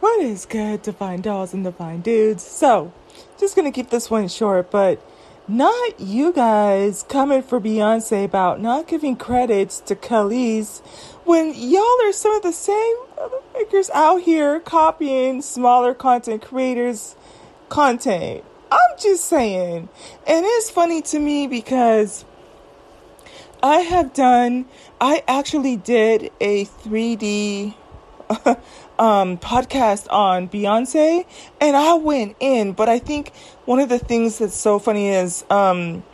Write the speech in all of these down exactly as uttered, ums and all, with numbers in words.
What is good to find dolls and to find dudes? So, just going to keep this one short, but not you guys coming for Beyonce about not giving credits to Kelis when y'all are some of the same motherfuckers out here copying smaller content creators' content. I'm just saying. And it's funny to me because I have done, I actually did a three D um, podcast on Beyonce, and I went in, but I think one of the things that's so funny is um,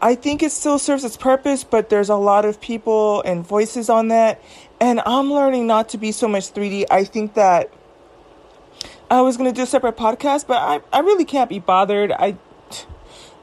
I think it still serves its purpose, but there's a lot of people and voices on that, and I'm learning not to be so much three D. I think that I was going to do a separate podcast, but I, I really can't be bothered. I,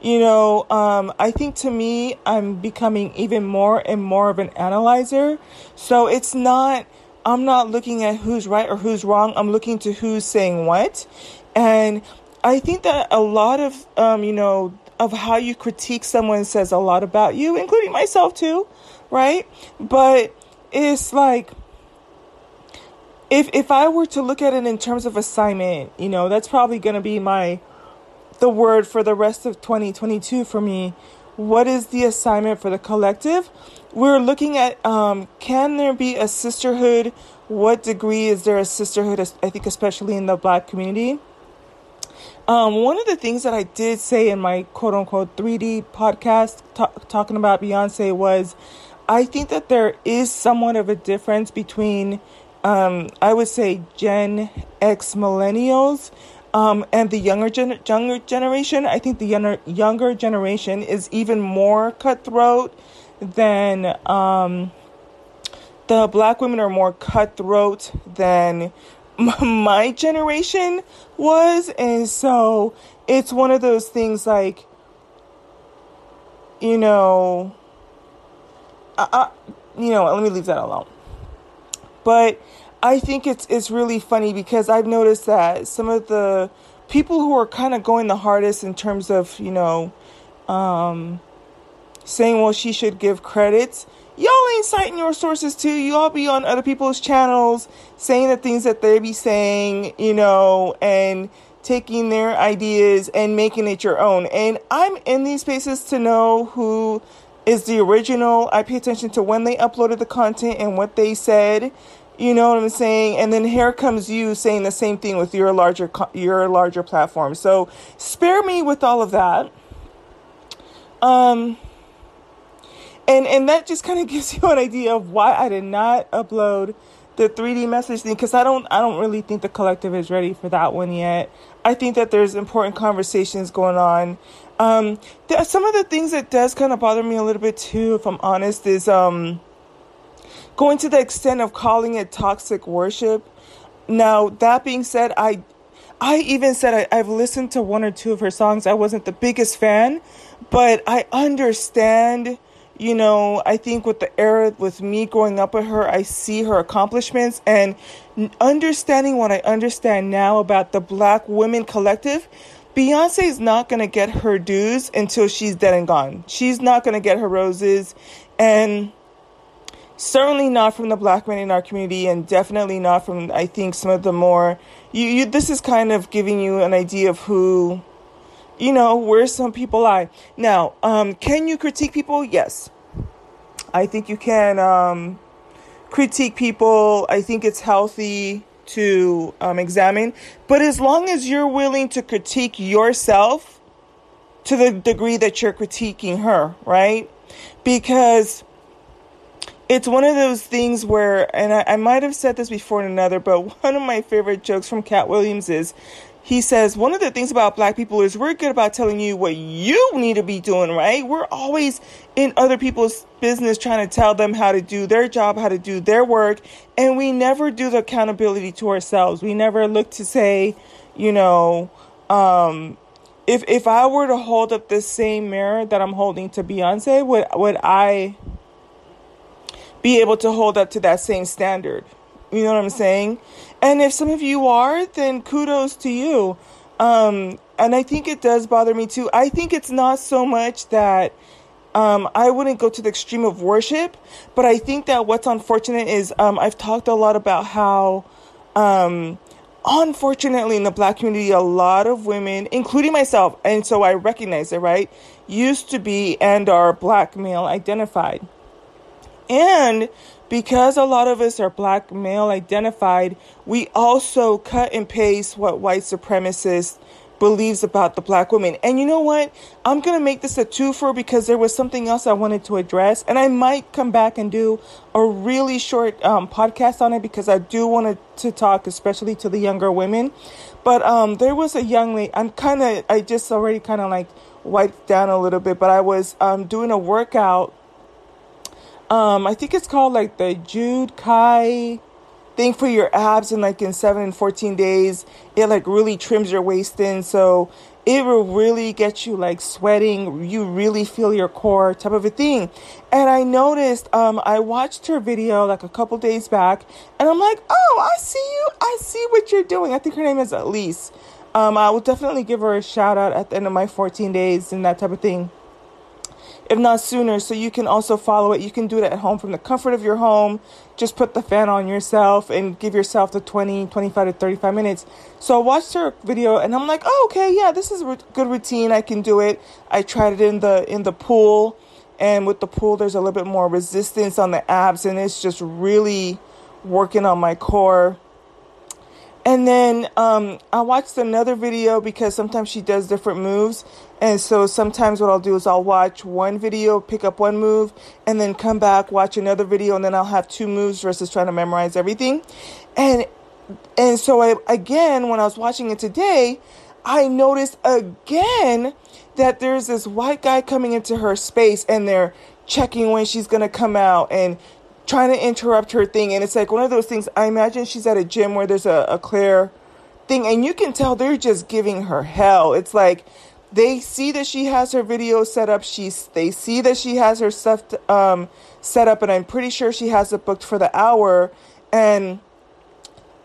you know, um, I think to me, I'm becoming even more and more of an analyzer. So it's not, I'm not looking at who's right or who's wrong. I'm looking to who's saying what. And I think that a lot of, um, you know, of how you critique someone says a lot about you, including myself too, right? But it's like, If if I were to look at it in terms of assignment, you know, that's probably going to be my, the word for the rest of twenty twenty-two for me. What is the assignment for the collective? We're looking at, um, can there be a sisterhood? What degree is there a sisterhood, I think, especially in the Black community? Um, one of the things that I did say in my quote unquote three D podcast t- talking about Beyonce was, I think that there is somewhat of a difference between Um, I would say Gen X millennials, um, and the younger gen- younger generation. I think the younger younger generation is even more cutthroat than um, the Black women are more cutthroat than m- my generation was, and so it's one of those things like, you know, I, I, you know, let me leave that alone. But I think it's it's really funny because I've noticed that some of the people who are kind of going the hardest in terms of, you know, um, saying, well, she should give credits. Y'all ain't citing your sources, too. Y'all be on other people's channels saying the things that they be saying, you know, and taking their ideas and making it your own. And I'm in these spaces to know who is the original. I pay attention to when they uploaded the content and what they said, you know what I'm saying? And then here comes you saying the same thing with your larger, your larger platform. So spare me with all of that. Um, and, and that just kind of gives you an idea of why I did not upload the three D message thing. Cause I don't, I don't really think the collective is ready for that one yet. I think that there's important conversations going on. Um, there, some of the things that does kind of bother me a little bit too, if I'm honest, is um, going to the extent of calling it toxic worship. Now, that being said, I I even said I, I've listened to one or two of her songs. I wasn't the biggest fan, but I understand, you know, I think with the era, with me growing up with her, I see her accomplishments, and understanding what I understand now about the Black women collective, Beyonce is not going to get her dues until she's dead and gone. She's not going to get her roses, and certainly not from the Black men in our community, and definitely not from, I think, some of the more, you, you, this is kind of giving you an idea of who, you know, where some people lie. Now, um, can you critique people? Yes. I think you can um, critique people. I think it's healthy to um, examine, but as long as you're willing to critique yourself to the degree that you're critiquing her, right? Because it's one of those things where, and I, I might have said this before in another, but one of my favorite jokes from Cat Williams is, he says, one of the things about Black people is we're good about telling you what you need to be doing, right? We're always in other people's business trying to tell them how to do their job, how to do their work. And we never do the accountability to ourselves. We never look to say, you know, um, if if I were to hold up this same mirror that I'm holding to Beyonce, would would I be able to hold up to that same standard? You know what I'm saying? And if some of you are, then kudos to you. Um, and I think it does bother me too. I think it's not so much that um, I wouldn't go to the extreme of worship, but I think that what's unfortunate is um, I've talked a lot about how um, unfortunately, in the Black community, a lot of women, including myself, and so I recognize it, right, used to be and are Black male identified. And because a lot of us are Black male identified, we also cut and paste what white supremacists believes about the Black woman. And you know what? I'm going to make this a twofer because there was something else I wanted to address. And I might come back and do a really short um, podcast on it because I do want to talk, especially to the younger women. But um, there was a young lady. I'm kind of, I just already kind of like wiped down a little bit. But I was um, doing a workout. Um, I think it's called like the Jude Kai thing for your abs, and like in seven and fourteen days it like really trims your waist in, so it will really get you like sweating, you really feel your core type of a thing. And I noticed um I watched her video like a couple days back, and I'm like, oh, I see you, I see what you're doing. I think her name is Elise. um I will definitely give her a shout out at the end of my fourteen days and that type of thing, if not sooner. So you can also follow it. You can do it at home from the comfort of your home. Just put the fan on yourself and give yourself the twenty, twenty-five to thirty-five minutes. So I watched her video and I'm like, oh, okay, yeah, this is a good routine. I can do it. I tried it in the, in the pool, and with the pool, there's a little bit more resistance on the abs, and it's just really working on my core. And then um, I watched another video because sometimes she does different moves. And so sometimes what I'll do is I'll watch one video, pick up one move, and then come back, watch another video, and then I'll have two moves versus trying to memorize everything. And and so I, again, when I was watching it today, I noticed again that there's this white guy coming into her space, and they're checking when she's going to come out and trying to interrupt her thing. And it's like one of those things, I imagine she's at a gym where there's a, a clear thing, and you can tell they're just giving her hell. It's like they see that she has her video set up, she's they see that she has her stuff um set up, and I'm pretty sure she has it booked for the hour, and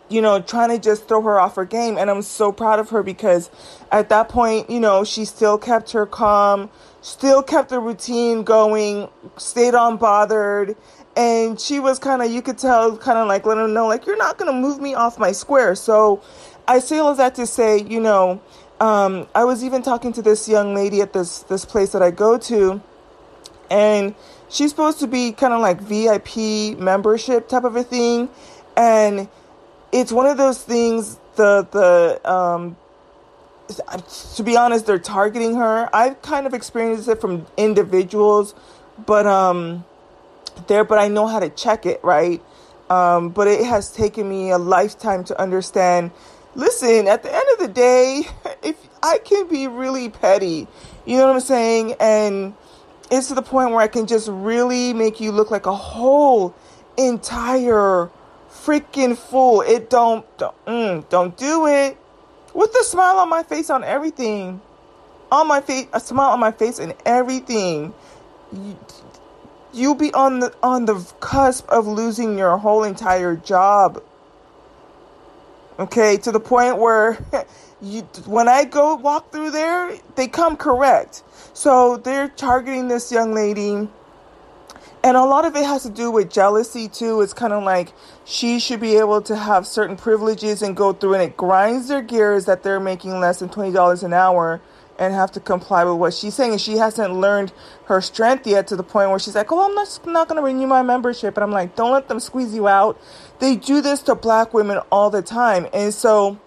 you know, trying to just throw her off her game. And I'm so proud of her because at that point, you know, she still kept her calm, still kept the routine going, stayed unbothered. And she was kind of, you could tell, kind of like letting her know, like, you're not going to move me off my square. So I say all of that to say, you know, um, I was even talking to this young lady at this, this place that I go to. And she's supposed to be kind of like V I P membership type of a thing. And it's one of those things, the, the um, to be honest, they're targeting her. I've kind of experienced it from individuals, but um. there, but I know how to check it, right? Um, but it has taken me a lifetime to understand, listen, at the end of the day, if I can be really petty, you know what I'm saying? And it's to the point where I can just really make you look like a whole entire freaking fool. It don't, don't, mm, don't do it. With a smile on my face on everything. On my face, a smile on my face and everything. You, You'll be on the on the cusp of losing your whole entire job. Okay, to the point where you, when I go walk through there, they come correct. So they're targeting this young lady. And a lot of it has to do with jealousy, too. It's kind of like she should be able to have certain privileges and go through, and it grinds their gears that they're making less than twenty dollars an hour. And have to comply with what she's saying. And she hasn't learned her strength yet, to the point where she's like, oh, I'm not, not going to renew my membership. And I'm like, don't let them squeeze you out. They do this to Black women all the time. And so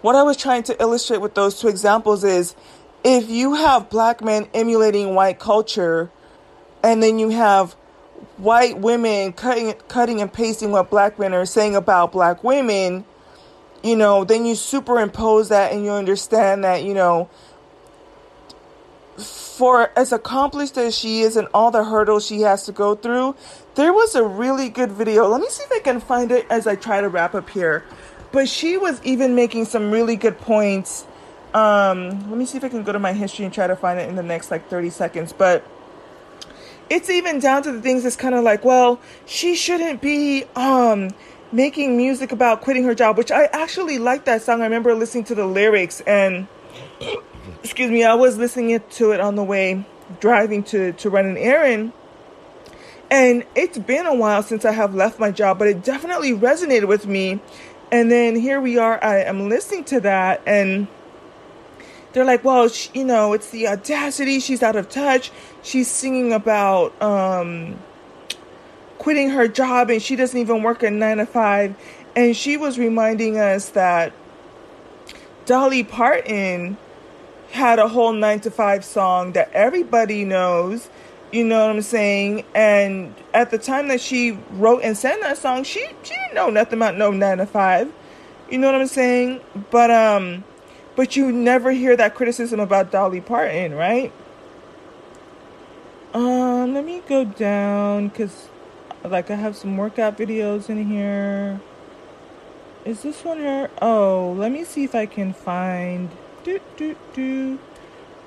what I was trying to illustrate with those two examples is, if you have Black men emulating white culture, and then you have white women cutting, cutting and pasting what Black men are saying about Black women, you know, then you superimpose that, and you understand that, you know, for as accomplished as she is and all the hurdles she has to go through, there was a really good video. Let me see if I can find it as I try to wrap up here. But she was even making some really good points. Um, let me see if I can go to my history and try to find it in the next like thirty seconds. But it's even down to the things that's kind of like, well, she shouldn't be um. making music about quitting her job, which I actually like that song. I remember listening to the lyrics, and excuse me, I was listening to it on the way driving to, to run an errand. And it's been a while since I have left my job, but it definitely resonated with me And then here we are, I am listening to that, and they're like, well, she, you know, it's the audacity. She's out of touch. She's singing about um, quitting her job, and she doesn't even work a nine to five. And she was reminding us that Dolly Parton had a whole nine to five song that everybody knows. You know what I'm saying? And at the time that she wrote and sang that song, she, she didn't know nothing about no nine to five. You know what I'm saying? But, um... But you never hear that criticism about Dolly Parton, right? Um, let me go down because, like, I have some workout videos in here. Is this one here? Oh, let me see if I can find. Do do do.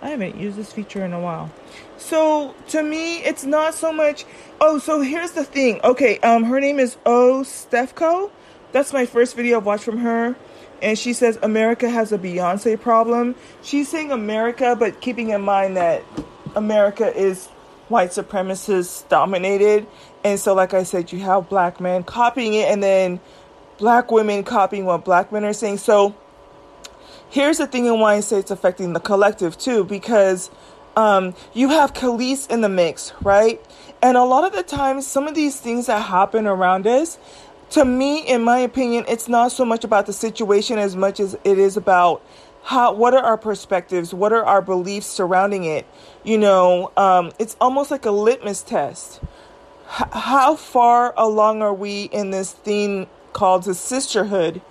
I haven't used this feature in a while. So to me, it's not so much. Oh, so here's the thing. Okay, um, her name is O. Stefko. That's my first video I've watched from her. And she says America has a Beyonce problem. She's saying America, but keeping in mind that America is white supremacist dominated. And so, like I said, you have black men copying it and then black women copying what black men are saying. So here's the thing, and why I say it's affecting the collective too, because um, you have Kelis in the mix, right? And a lot of the times, some of these things that happen around us, to me, in my opinion, it's not so much about the situation as much as it is about how, what are our perspectives, what are our beliefs surrounding it. You know, um, it's almost like a litmus test. H- how far along are we in this thing called the sisterhood?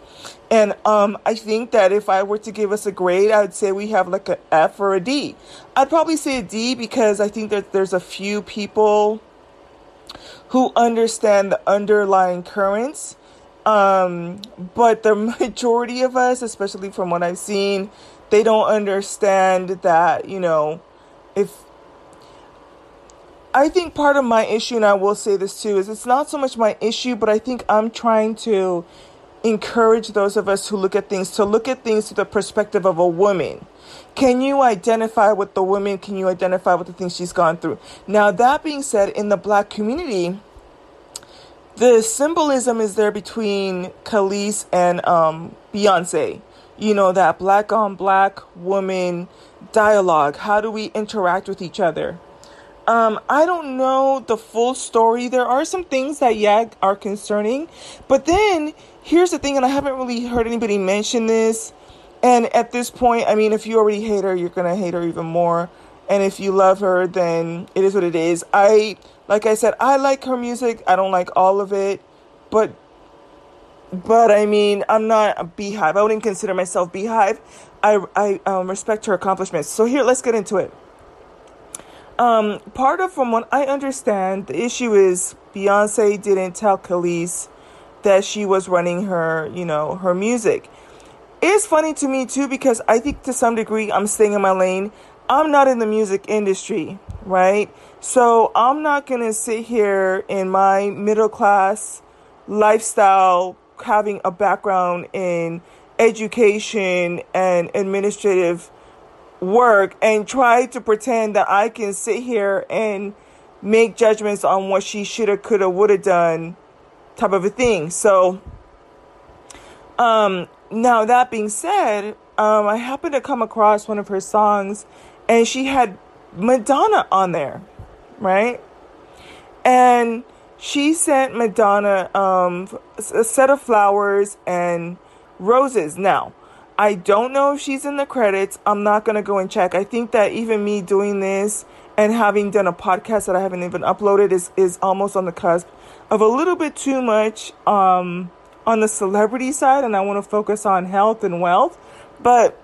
And um, I think that if I were to give us a grade, I would say we have like an F or a D. I'd probably say a D because I think that there's a few people who understand the underlying currents, um, but the majority of us, especially from what I've seen, they don't understand that, you know, if, I think part of my issue, and I will say this too, is it's not so much my issue, but I think I'm trying to encourage those of us who look at things to look at things through the perspective of a woman. Can you identify with the woman? Can you identify with the things she's gone through? Now, that being said, in the black community, the symbolism is there between Khaleesi and um, Beyonce. You know, that black on black woman dialogue. How do we interact with each other? Um, I don't know the full story. There are some things that, yeah, are concerning. But then, here's the thing, and I haven't really heard anybody mention this. And at this point, I mean, if you already hate her, you're going to hate her even more. And if you love her, then it is what it is. I, like I said, I like her music. I don't like all of it. But, but I mean, I'm not a Beehive. I wouldn't consider myself Beehive. I, I um, respect her accomplishments. So here, let's get into it. Um, part of, from what I understand, the issue is Beyonce didn't tell Khaleesi that she was running her, you know, her music. It's funny to me, too, because I think to some degree I'm staying in my lane. I'm not in the music industry, right? So I'm not going to sit here in my middle class lifestyle, having a background in education and administrative work, and try to pretend that I can sit here and make judgments on what she should have, could have, would have done type of a thing. So, um... Now, that being said, um, I happened to come across one of her songs, and she had Madonna on there, right? And she sent Madonna um, a set of flowers and roses. Now, I don't know if she's in the credits. I'm not going to go and check. I think that even me doing this and having done a podcast that I haven't even uploaded is, is almost on the cusp of a little bit too much um on the celebrity side, and I want to focus on health and wealth, but,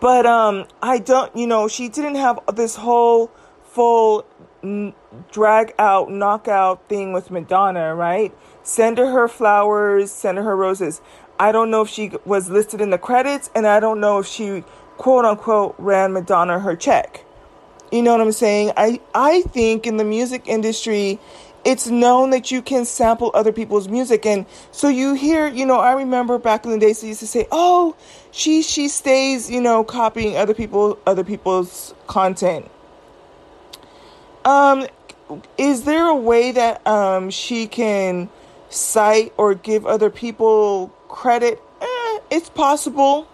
but, um, I don't, you know, she didn't have this whole full n- drag out, knockout thing with Madonna, right? Send her her flowers, send her her roses. I don't know if she was listed in the credits, and I don't know if she, quote unquote, ran Madonna her check. You know what I'm saying? I, I think in the music industry, it's known that you can sample other people's music. And so you hear, you know, I remember back in the days they used to say, oh, she she stays, you know, copying other people, other people's content. Um, is there a way that um, she can sight or give other people credit. Eh, it's possible.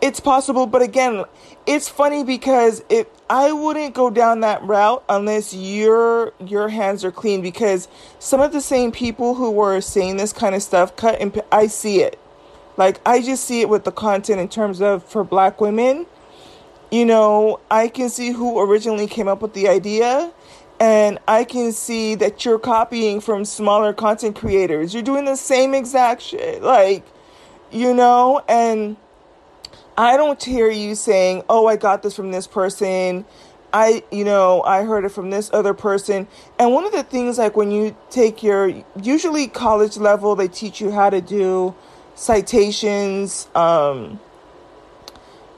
It's possible. But again, it's funny because it, I wouldn't go down that route unless your your hands are clean, because some of the same people who were saying this kind of stuff cut and I see it. Like, I just see it with the content in terms of for black women. You know, I can see who originally came up with the idea, and I can see that you're copying from smaller content creators. You're doing the same exact shit. Like, you know, and I don't hear you saying, oh, I got this from this person. I, you know, I heard it from this other person. And one of the things, like, when you take your, usually college level, they teach you how to do citations, um,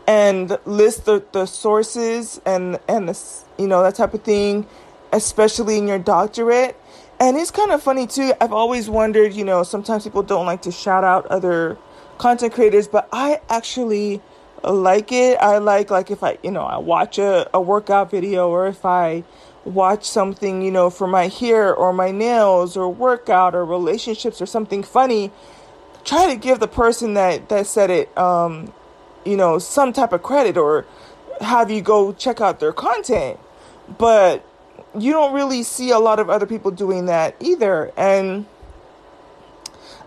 and list the, the sources and, and the, you know, that type of thing, especially in your doctorate. And it's kind of funny too. I've always wondered, you know, sometimes people don't like to shout out other content creators, but I actually like it. I like, like if I, you know, I watch a, a workout video, or if I watch something, you know, for my hair or my nails or workout or relationships or something funny, try to give the person that, that said it, um, you know, some type of credit, or have you go check out their content. But you don't really see a lot of other people doing that either. And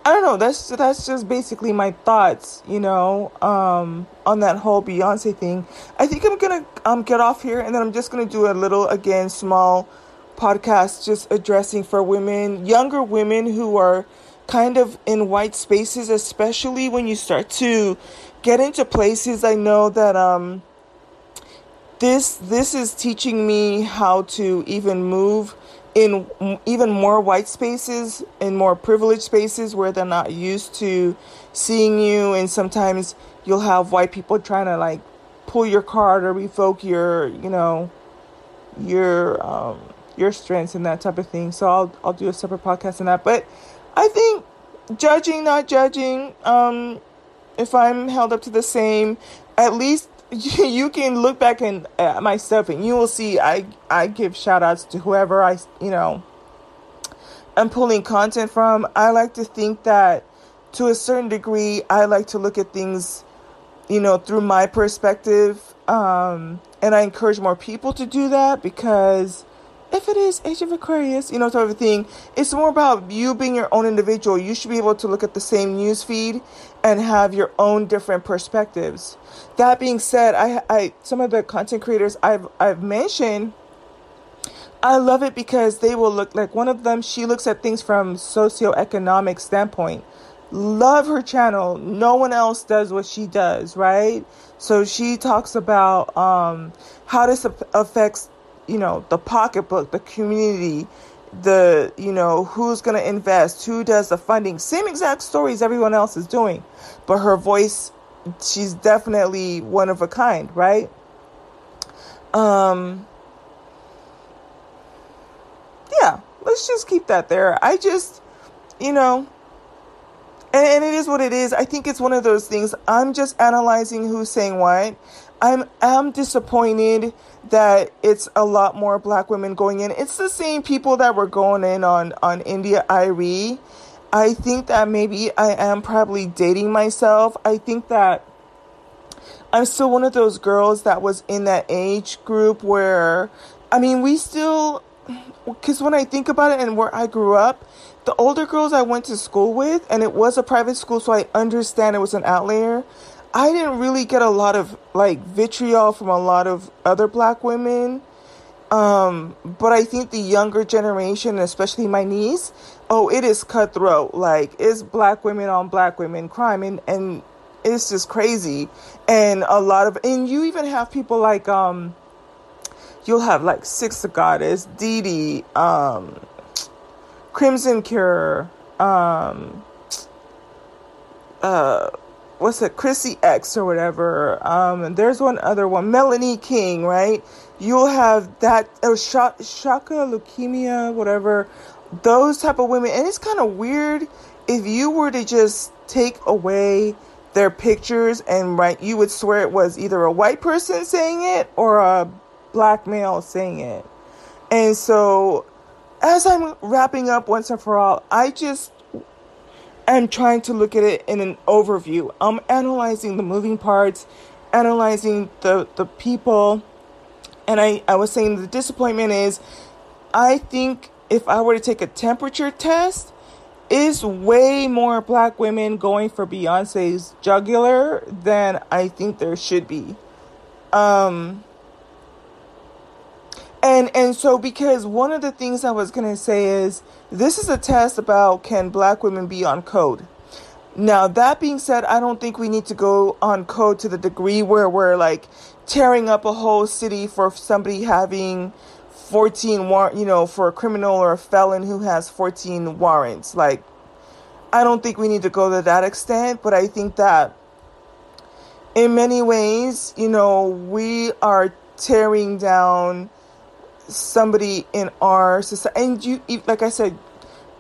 I don't know, that's that's just basically my thoughts, you know, um, on that whole Beyonce thing. I think I'm going to um, get off here, and then I'm just going to do a little, again, small podcast just addressing for women, younger women who are kind of in white spaces, especially when you start to get into places. I know that um, this this is teaching me how to even move in even more white spaces, in more privileged spaces where they're not used to seeing you. And sometimes you'll have white people trying to like pull your card or revoke your, you know, your um, your strengths and that type of thing. So I'll I'll do a separate podcast on that. But I think judging, not judging, um, if I'm held up to the same, at least you can look back and at uh, my stuff, and you will see I, I give shout outs to whoever I, you know, I'm pulling content from. I like to think that to a certain degree, I like to look at things, you know, through my perspective. Um, and I encourage more people to do that, because if it is Age of Aquarius, you know, type of thing, it's more about you being your own individual. You should be able to look at the same news feed and have your own different perspectives. That being said, I, I, some of the content creators I've, I've mentioned, I love it because they will look like one of them. She looks at things from socioeconomic standpoint. Love her channel. No one else does what she does, right? So she talks about um, how this affects, you know, the pocketbook, the community, the, you know, who's going to invest, who does the funding, same exact stories everyone else is doing. But her voice, she's definitely one of a kind, right? Um, yeah, let's just keep that there. I just, you know, and, and it is what it is. I think it's one of those things. I'm just analyzing who's saying what. I'm I'm disappointed that it's a lot more black women going in. It's the same people that were going in on, on India Irie. I think that maybe I am probably dating myself. I think that I'm still one of those girls that was in that age group where, I mean, we still, because when I think about it and where I grew up, the older girls I went to school with, and it was a private school, so I understand it was an outlier. I didn't really get a lot of, like, vitriol from a lot of other black women. Um, but I think the younger generation, especially my niece, oh, it is cutthroat. Like, it's black women on black women crime. And, and it's just crazy. And a lot of, and you even have people like, um, you'll have, like, Six the Goddess, Dee Dee, um, Crimson Cure, um, uh, what's it, Chrissy X or whatever, um, and there's one other one, Melanie King, right? You'll have that, oh, sh- shaka leukemia, whatever, those type of women. And it's kind of weird if you were to just take away their pictures and, right, you would swear it was either a white person saying it or a black male saying it. And so as I'm wrapping up once and for all, I just am trying to look at it in an overview. I'm analyzing the moving parts, analyzing the, the people. And I, I was saying the disappointment is, I think if I were to take a temperature test, is way more black women going for Beyonce's jugular than I think there should be. Um, and and so because one of the things I was going to say is, this is a test about can black women be on code. Now, that being said, I don't think we need to go on code to the degree where we're like tearing up a whole city for somebody having fourteen warrant, you know, for a criminal or a felon who has fourteen warrants. Like, I don't think we need to go to that extent, but I think that in many ways, you know, we are tearing down somebody in our society. And you, like I said,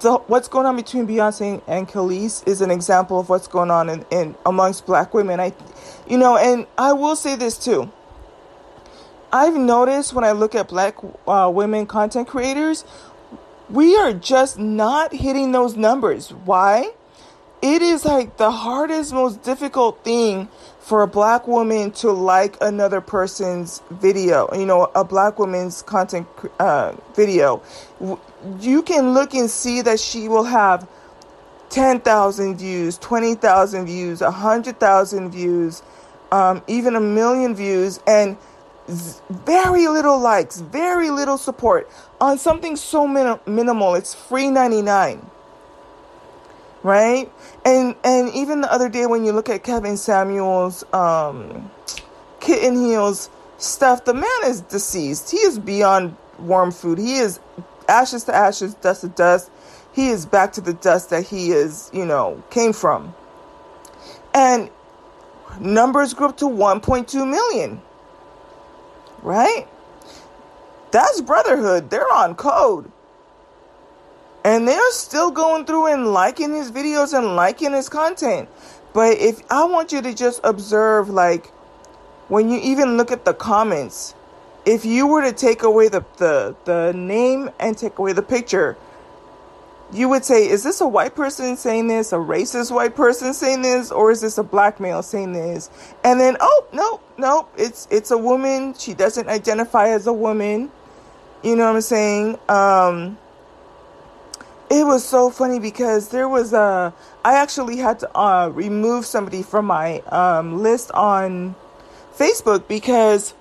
the, what's going on between Beyonce and Kelis is an example of what's going on in, in amongst black women. I, you know, and I will say this too. I've noticed when I look at black uh, women content creators, we are just not hitting those numbers. Why? It is like the hardest, most difficult thing for a black woman to like another person's video, you know, a black woman's content uh, video. You can look and see that she will have ten thousand views, twenty thousand views, one hundred thousand views, um, even a million views, and very little likes, very little support on something so min- minimal. It's free ninety-nine, right? And and even the other day when you look at Kevin Samuel's um, Kitten Heels stuff, the man is deceased. He is beyond warm food. He is ashes to ashes, dust to dust. He is back to the dust that he is, you know, came from. And numbers grew up to one point two million. Right? That's brotherhood. They're on code. And they're still going through and liking his videos and liking his content. But if I want you to just observe, like, when you even look at the comments, if you were to take away the, the, the name and take away the picture, you would say, is this a white person saying this, a racist white person saying this, or is this a black male saying this? And then, oh, no, no, it's it's a woman. She doesn't identify as a woman. You know what I'm saying? Um, it was so funny because there was a, I actually had to uh, remove somebody from my um, list on Facebook because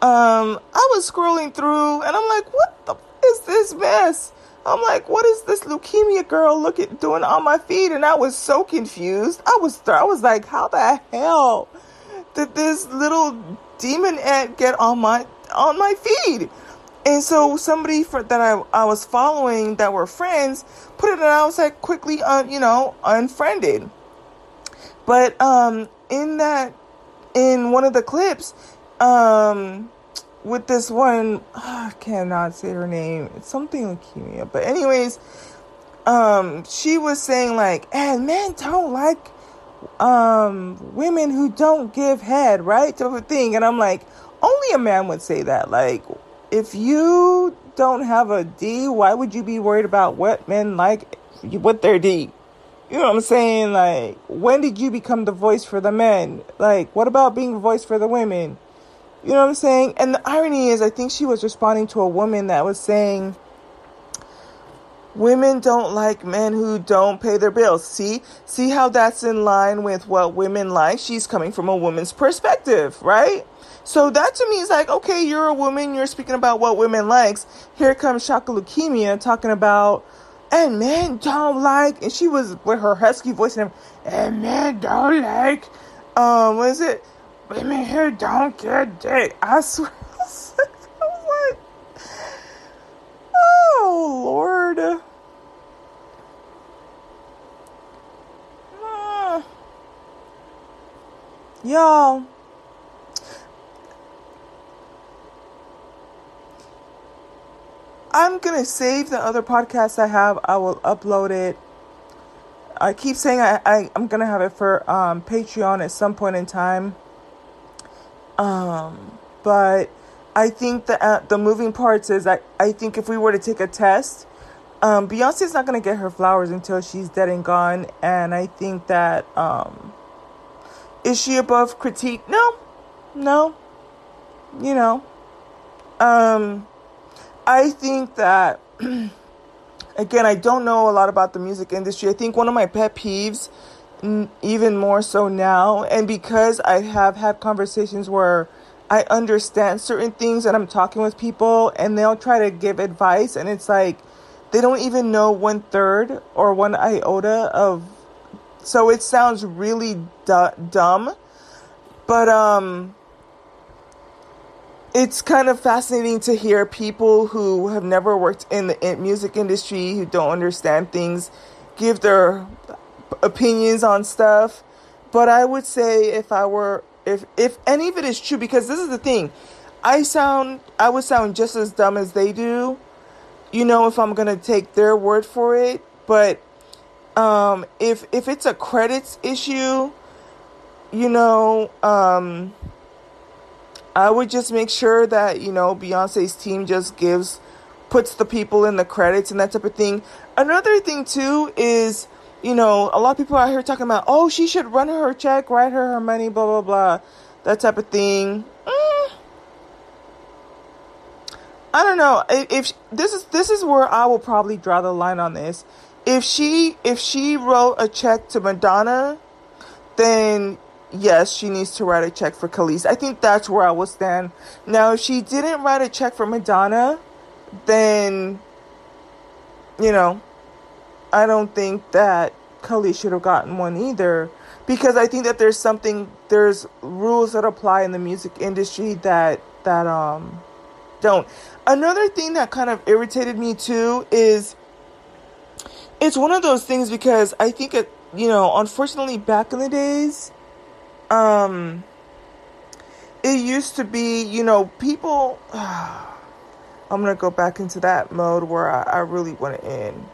um, I was scrolling through and I'm like, what the f- is this mess? I'm like, what is this leukemia girl looking doing on my feed? And I was so confused. I was th- I was like, how the hell did this little demon ant get on my on my feed? And so somebody for, that I, I was following that were friends put it, and I was like, quickly, un, you know, unfriended. But um, in that in one of the clips, um. with this one, I cannot say her name. It's something leukemia. But anyways, um, she was saying like, and men don't like um, women who don't give head, right? Type of thing. And I'm like, only a man would say that. Like, if you don't have a D, why would you be worried about what men like with their D? You know what I'm saying? Like, when did you become the voice for the men? Like, what about being the voice for the women? You know what I'm saying? And the irony is, I think she was responding to a woman that was saying, women don't like men who don't pay their bills. See? See how that's in line with what women like? She's coming from a woman's perspective, right? So that to me is like, okay, you're a woman. You're speaking about what women likes. Here comes Shaka Leukemia talking about, and men don't like, and she was with her husky voice, and, and men don't like, um, what is it? Women here don't get dick. I swear. I was like, oh, Lord. Uh, y'all. I'm going to save the other podcast I have. I will upload it. I keep saying I, I, I'm going to have it for um, Patreon at some point in time. Um, but I think the uh, the moving parts is I, I think if we were to take a test, um, Beyonce's not going to get her flowers until she's dead and gone. And I think that, um, is she above critique? No, no, you know, um, I think that, again, I don't know a lot about the music industry. I think one of my pet peeves, n- even more so now, and because I have had conversations where I understand certain things and I'm talking with people and they'll try to give advice and it's like they don't even know one third or one iota of, so it sounds really d- dumb, but um, it's kind of fascinating to hear people who have never worked in the music industry, who don't understand things, give their opinions on stuff. But I would say if I were If if any of it is true, because this is the thing, I sound I would sound just as dumb as they do, you know, if I'm gonna take their word for it. But um, if if it's a credits issue, you know, um, I would just make sure that, you know, Beyonce's team just gives puts the people in the credits and that type of thing. Another thing too is, you know, a lot of people out here talking about, oh, she should run her check, write her her money, blah, blah, blah, that type of thing. Mm. I don't know. If, if this is this is where I will probably draw the line on this. If she if she wrote a check to Madonna, then yes, she needs to write a check for Khaleesi. I think that's where I will stand. Now, if she didn't write a check for Madonna, then, you know, I don't think that Kelis should have gotten one either, because I think that there's something, there's rules that apply in the music industry that, that, um, don't. Another thing that kind of irritated me too is it's one of those things, because I think it, you know, unfortunately back in the days, um, it used to be, you know, people, uh, I'm going to go back into that mode where I, I really want to end.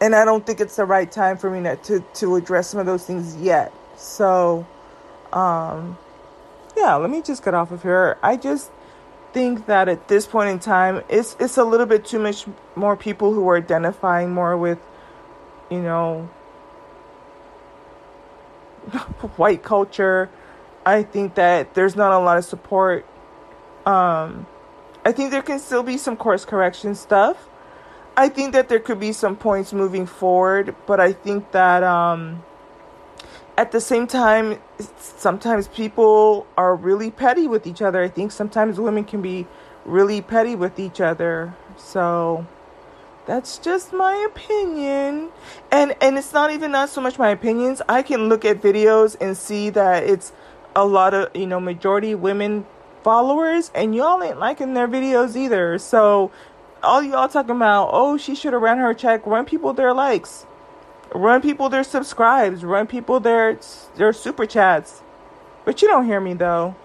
And I don't think it's the right time for me not to, to address some of those things yet. So, um, yeah, let me just get off of here. I just think that at this point in time, it's it's a little bit too much more people who are identifying more with, you know, white culture. I think that there's not a lot of support. Um, I think there can still be some course correction stuff. I think that there could be some points moving forward, but I think that um, at the same time, sometimes people are really petty with each other. I think sometimes women can be really petty with each other. So that's just my opinion. And and it's not even not so much my opinions. I can look at videos and see that it's a lot of, you know, majority women followers, and y'all ain't liking their videos either. So all y'all talking about, oh, she should have ran her check, run people their likes, run people their subscribes, run people their, their super chats. But you don't hear me though.